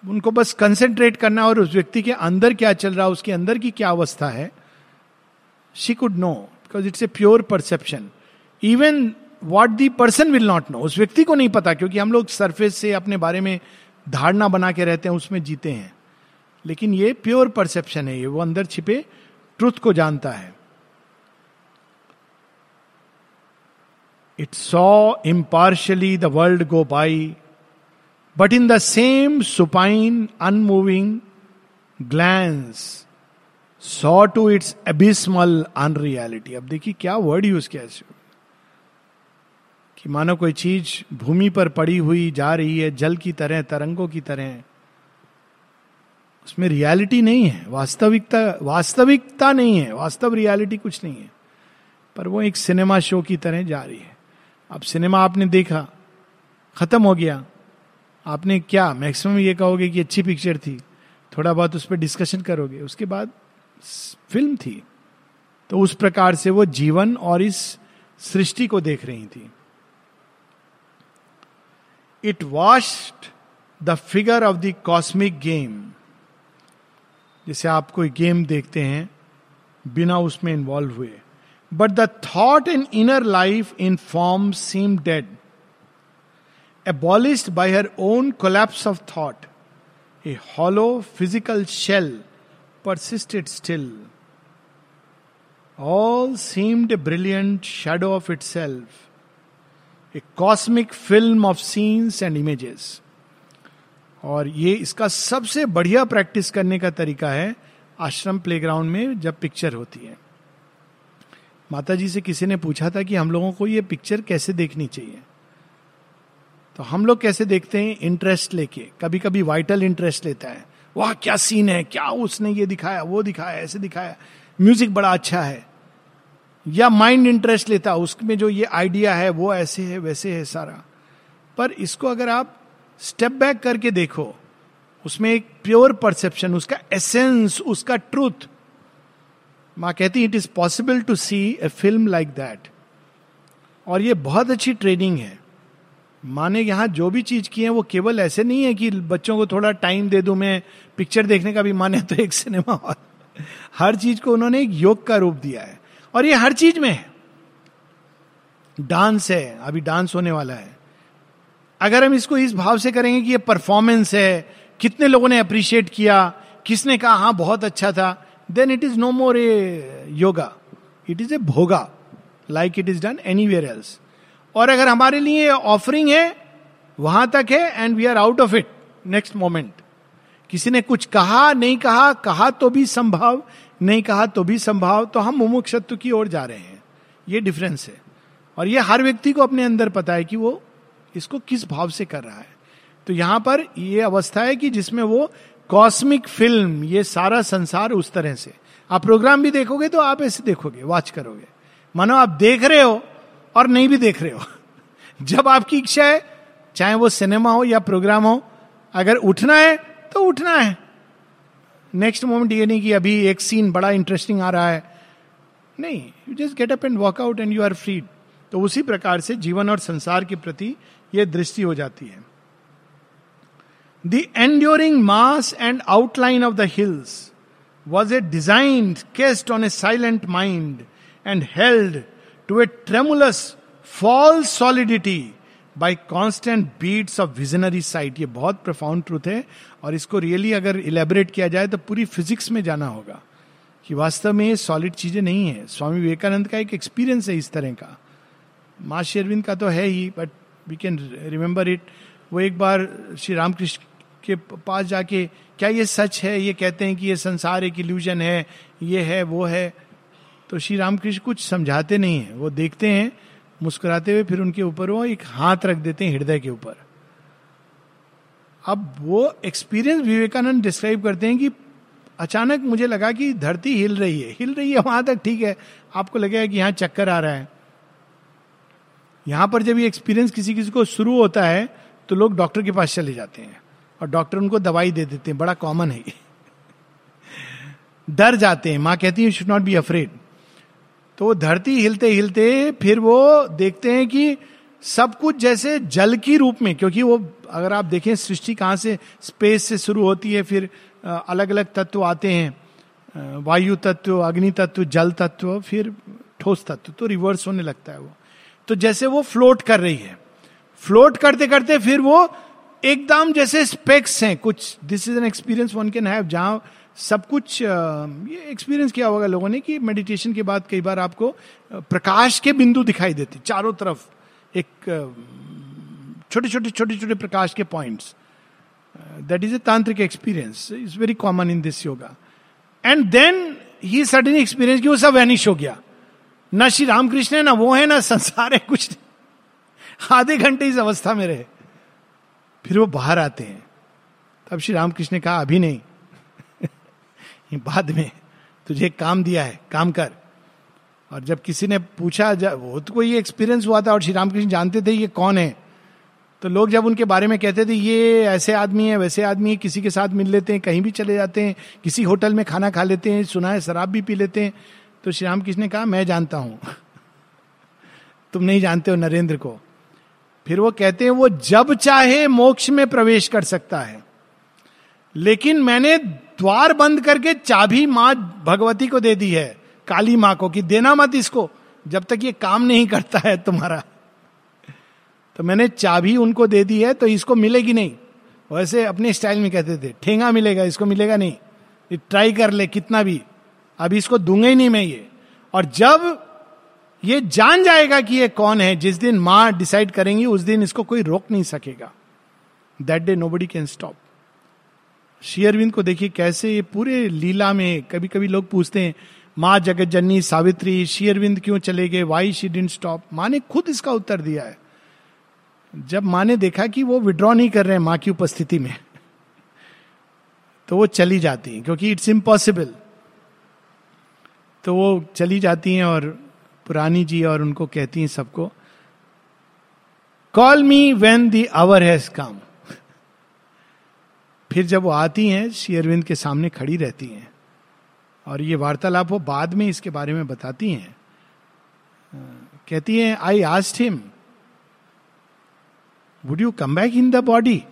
उनको बस कंसेंट्रेट करना और उस व्यक्ति के अंदर क्या चल रहा है, उसके अंदर की क्या अवस्था है. She could know because it's a pure perception. Even what the person will not know, उस व्यक्ति को नहीं पता, क्योंकि हम लोग सरफेस से अपने बारे में धारणा बना के रहते हैं, उसमें जीते हैं. लेकिन ये प्योर परसेप्शन है, ये वो अंदर छिपे ट्रुथ को जानता है. It saw impartially the world go by, but in the same supine, unmoving glance saw to its abysmal unreality. अब देखिए क्या वर्ड यूज किया इसको, कि मानो कोई चीज भूमि पर पड़ी हुई जा रही है, जल की तरह, तरंगों की तरह. उसमें रियलिटी नहीं है, वास्तविकता नहीं है, वास्तव रियलिटी कुछ नहीं है, पर वो एक सिनेमा शो की तरह जा रही है. अब सिनेमा आपने देखा, खत्म हो गया. आपने क्या मैक्सिमम ये कहोगे कि अच्छी पिक्चर थी, थोड़ा बहुत उस पर डिस्कशन करोगे. उसके बाद फिल्म थी, तो उस प्रकार से वो जीवन और इस सृष्टि को देख रही थी. It washed the figure of the cosmic game. जैसे आप कोई गेम देखते हैं बिना उसमें इन्वॉल्व हुए. But the thought and inner life in form seem dead, abolished by her own collapse of thought. A hollow physical shell persisted still. All seemed a brilliant shadow of itself, a cosmic film of scenes and images. और ये इसका सबसे बढ़िया practice करने का तरीका है आश्रम प्लेग्राउंड में जब पिक्चर होती है. माता जी से किसी ने पूछा था कि हम लोगों को ये पिक्चर कैसे देखनी चाहिए, तो हम लोग कैसे देखते हैं? इंटरेस्ट लेके. कभी कभी वाइटल इंटरेस्ट लेता है, वाह क्या सीन है, क्या उसने ये दिखाया, वो दिखाया, ऐसे दिखाया, म्यूजिक बड़ा अच्छा है. या माइंड इंटरेस्ट लेता, उसमें जो ये आइडिया है वो ऐसे है वैसे है सारा. पर इसको अगर आप स्टेप बैक करके देखो, उसमें एक प्योर परसेप्शन, उसका एसेंस, उसका ट्रूथ. माँ कहती it is possible to see a film like that. और ये बहुत अच्छी ट्रेनिंग है. माँ ने यहाँ जो भी चीज की है वो केवल ऐसे नहीं है कि बच्चों को थोड़ा टाइम दे दूं मैं पिक्चर देखने का भी. माँ ने तो एक सिनेमा हॉल, हर चीज को उन्होंने एक योग का रूप दिया है. और ये हर चीज में है. डांस है, अभी डांस होने वाला है. अगर हम इसको इस भाव से करेंगे कि ये परफॉर्मेंस है, कितने लोगों ने अप्रिशिएट किया, किसने कहा हाँ बहुत अच्छा था, then it is no more a yoga, it is a bhoga like it is done anywhere else. और अगर हमारे लिए ऑफरिंग है, वहां तक है, and we are out of it next moment. किसी ने कुछ कहा, नहीं कहा, कहा तो भी संभव, नहीं कहा तो भी संभव, तो हम मुमुक्षत्व की ओर जा रहे हैं. ये डिफरेंस है. और ये हर व्यक्ति को अपने अंदर पता है कि वो इसको किस भाव से कर रहा है. तो यहां पर ये अवस्था है कि जिसमें वो कॉस्मिक फिल्म, ये सारा संसार उस तरह से. आप प्रोग्राम भी देखोगे तो आप ऐसे देखोगे, वॉच करोगे, मानो आप देख रहे हो और नहीं भी देख रहे हो. जब आपकी इच्छा है, चाहे वो सिनेमा हो या प्रोग्राम हो, अगर उठना है तो उठना है नेक्स्ट मोमेंट. ये नहीं कि अभी एक सीन बड़ा इंटरेस्टिंग आ रहा है, नहीं, you just get up and walk out and you are freed. तो उसी प्रकार से जीवन और संसार के प्रति ये दृष्टि हो जाती है. The enduring mass and outline of the hills was a design cast on a silent mind and held to a tremulous false solidity by constant beats of visionary sight. ये बहुत profound truth है और इसको really अगर elaborate किया जाए तो पूरी physics में जाना होगा कि वास्तव में ये solid चीजें नहीं है. स्वामी विवेकानंद का एक experience है इस तरह का. माँ शेरविंद का तो है ही, but we can remember it. वो एक बार श्री रामकृष्ण के पास जाके क्या ये सच है, ये कहते हैं कि ये संसार एक इल्यूजन है, ये है वो है, तो श्री रामकृष्ण कुछ समझाते नहीं है. वो देखते हैं मुस्कुराते हुए, फिर उनके ऊपर वो एक हाथ रख देते हैं हृदय के ऊपर. अब वो एक्सपीरियंस विवेकानंद डिस्क्राइब करते हैं कि अचानक मुझे लगा कि धरती हिल रही है. वहां तक ठीक है, आपको लगेगा कि यहाँ चक्कर आ रहा है. यहाँ पर जब ये एक्सपीरियंस किसी को शुरू होता है तो लोग डॉक्टर के पास चले जाते हैं और डॉक्टर उनको दवाई दे देते हैं. बड़ा कॉमन है ये. डर जाते हैं. माँ कहती है you should not be afraid. तो धरती हिलते हिलते फिर वो देखते हैं कि सब कुछ जैसे जल की रूप में, क्योंकि वो अगर आप देखें सृष्टि कहाँ से, स्पेस से शुरू होती है, फिर अलग अलग तत्व आते हैं, वायु तत्व, अग्नि तत्व, जल तत्व, फिर ठोस तत्व, तो रिवर्स होने लगता है वो. तो जैसे वो फ्लोट कर रही है, फ्लोट करते करते फिर वो एकदम जैसे स्पेक्स हैं कुछ. This is an experience one can have, जहां सब कुछ ये एक्सपीरियंस किया होगा लोगों ने कि मेडिटेशन के बाद कई बार आपको प्रकाश के बिंदु दिखाई देते चारों तरफ, एक छोटे छोटे प्रकाश के points. That is a tantric experience, is very common in this yoga. And then he suddenly experience कि वो सब वैनिश हो गया. ना श्री रामकृष्ण है, ना वो है, ना संसार है, कुछ नहीं. आधे घंटे इस अवस्था में रहे, फिर वो बाहर आते हैं. तब श्री रामकृष्ण ने कहा अभी नहीं बाद में तुझे काम दिया है, काम कर. और जब किसी ने पूछा, वो तो कोई एक्सपीरियंस हुआ था और श्री रामकृष्ण जानते थे ये कौन है, तो लोग जब उनके बारे में कहते थे ये ऐसे आदमी है, वैसे आदमी है, किसी के साथ मिल लेते हैं, कहीं भी चले जाते हैं, किसी होटल में खाना खा लेते हैं, सुना है शराब भी पी लेते हैं, तो श्री रामकृष्ण ने कहा मैं जानता हूँ तुम नहीं जानते हो नरेंद्र को. फिर वो कहते हैं वो जब चाहे मोक्ष में प्रवेश कर सकता है, लेकिन मैंने द्वार बंद करके चाबी मां भगवती को दे दी है, काली मां को, कि देना मत इसको जब तक ये काम नहीं करता है तुम्हारा. तो मैंने चाबी उनको दे दी है, तो इसको मिलेगी नहीं. वैसे अपने स्टाइल में कहते थे ठेंगा मिलेगा, इसको मिलेगा नहीं, ये ट्राई कर ले कितना भी, अभी इसको दूंगा ही नहीं मैं ये. और जब ये जान जाएगा कि ये कौन है, जिस दिन मां डिसाइड करेंगी उस दिन इसको कोई रोक नहीं सकेगा. That day nobody can stop. Shri Aurobindo को देखिए कैसे ये पूरे लीला में. कभी कभी लोग पूछते हैं माँ जगत जननी सावित्री श्री अरविंद क्यों चले गए, वाई शी डिडंट स्टॉप. माँ ने खुद इसका उत्तर दिया है. जब माँ ने देखा कि वो विड्रॉ नहीं कर रहे हैं माँ की उपस्थिति में तो वो चली जाती हैं, क्योंकि इट्स इम्पॉसिबल. तो वो चली जाती हैं और पुरानी जी और उनको कहती हैं सबको, call me when the hour has come. फिर जब वो आती हैं श्री अरविंद के सामने खड़ी रहती हैं और ये वार्तालाप वो बाद में इसके बारे में बताती हैं. कहती हैं I asked him would you come back in the body.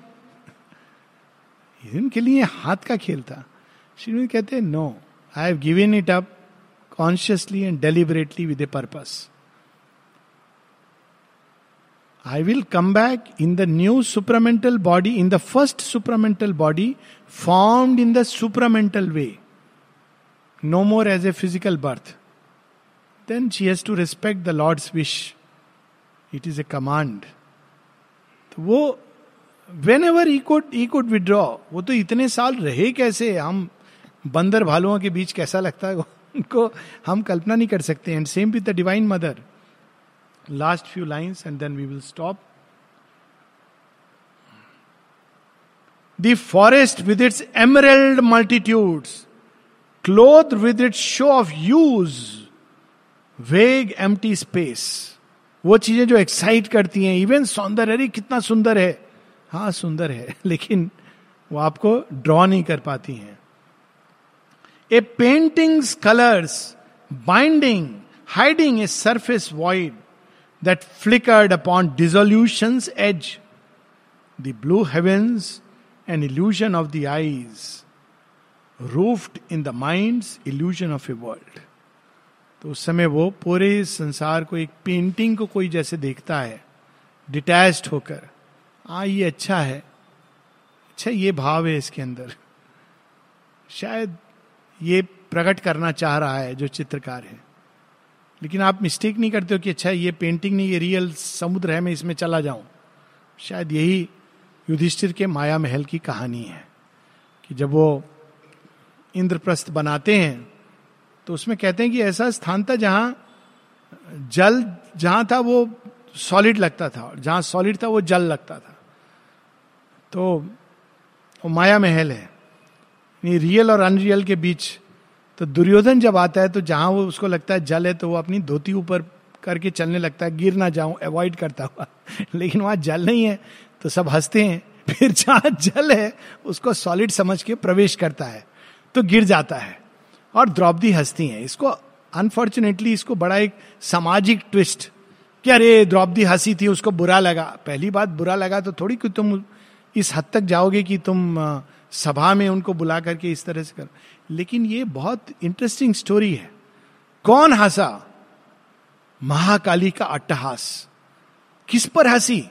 इनके लिए हाथ का खेल था. श्री अरविंद कहते हैं no, I have given it up consciously and deliberately with a purpose. I will come back in the new supramental body, in the first supramental body formed in the supramental way. No more as a physical birth. Then she has to respect the Lord's wish. It is a command. वो whenever he could withdraw. वो तो इतने साल रहे कैसे, हम बंदर भालुओं के बीच कैसा लगता है को हम कल्पना नहीं कर सकते. And same with the divine mother. Last few lines and then we will stop. The forest with its emerald multitudes clothed with its show of hues vague empty space. वो चीजें जो एक्साइट करती हैं, इवन सौंदर्य, अरे कितना सुंदर है, हाँ सुंदर है, लेकिन वो आपको ड्रॉ नहीं कर पाती हैं. A paintings colours binding hiding a surface void that flickered upon dissolution's edge. The blue heaven's an illusion of the eyes, roofed in the mind's illusion of a world. तो उस समय वो पूरे संसार को, एक पेंटिंग को कोई जैसे देखता है डिटैच्ड होकर, हाँ ये अच्छा है, अच्छा ये भाव है इसके अंदर, शायद ये प्रकट करना चाह रहा है जो चित्रकार है. लेकिन आप मिस्टेक नहीं करते हो कि अच्छा ये पेंटिंग नहीं, ये रियल समुद्र है, मैं इसमें चला जाऊं. शायद यही युधिष्ठिर के माया महल की कहानी है कि जब वो इंद्रप्रस्थ बनाते हैं तो उसमें कहते हैं कि ऐसा स्थान था जहां जल, जहां था वो सॉलिड लगता था और जहां सॉलिड था वो जल लगता था. तो वो माया महल है, रियल और अनरियल के बीच. तो दुर्योधन जब आता है तो जहां वो उसको लगता है जल है तो वो अपनी धोती ऊपर करके चलने लगता है, गिर ना जाऊं अवॉइड करता हुआ. लेकिन वहां जल नहीं है तो सब हंसते हैं. फिर जहां जल है उसको सॉलिड समझ के प्रवेश करता है तो गिर जाता है और द्रौपदी हंसती हैं. इसको अनफॉर्चुनेटली इसको बड़ा एक सामाजिक ट्विस्ट कि अरे द्रौपदी हंसी थी, उसको बुरा लगा. पहली बात बुरा लगा तो थोड़ी कि तुम इस हद तक जाओगे कि तुम सभा में उनको बुला करके इस तरह से कर. लेकिन ये बहुत इंटरेस्टिंग स्टोरी है. कौन हंसा? महाकाली का अट्टहास. किस पर हंसी?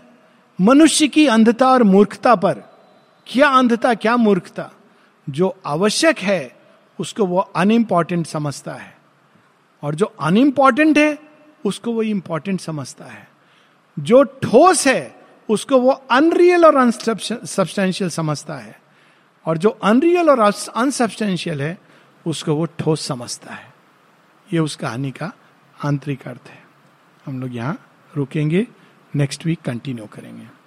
मनुष्य की अंधता और मूर्खता पर. क्या अंधता, क्या मूर्खता. जो आवश्यक है उसको वो अनइम्पॉर्टेंट समझता है और जो अनइम्पॉर्टेंट है उसको वो इंपॉर्टेंट समझता है. जो ठोस है उसको वो अनरियल और अनसब्सटेंशियल समझता है और जो अनरियल और अनसब्सटेंशियल है उसको वो ठोस समझता है. ये उस कहानी का आंतरिक अर्थ है. हम लोग यहाँ रुकेंगे, नेक्स्ट वीक कंटिन्यू करेंगे.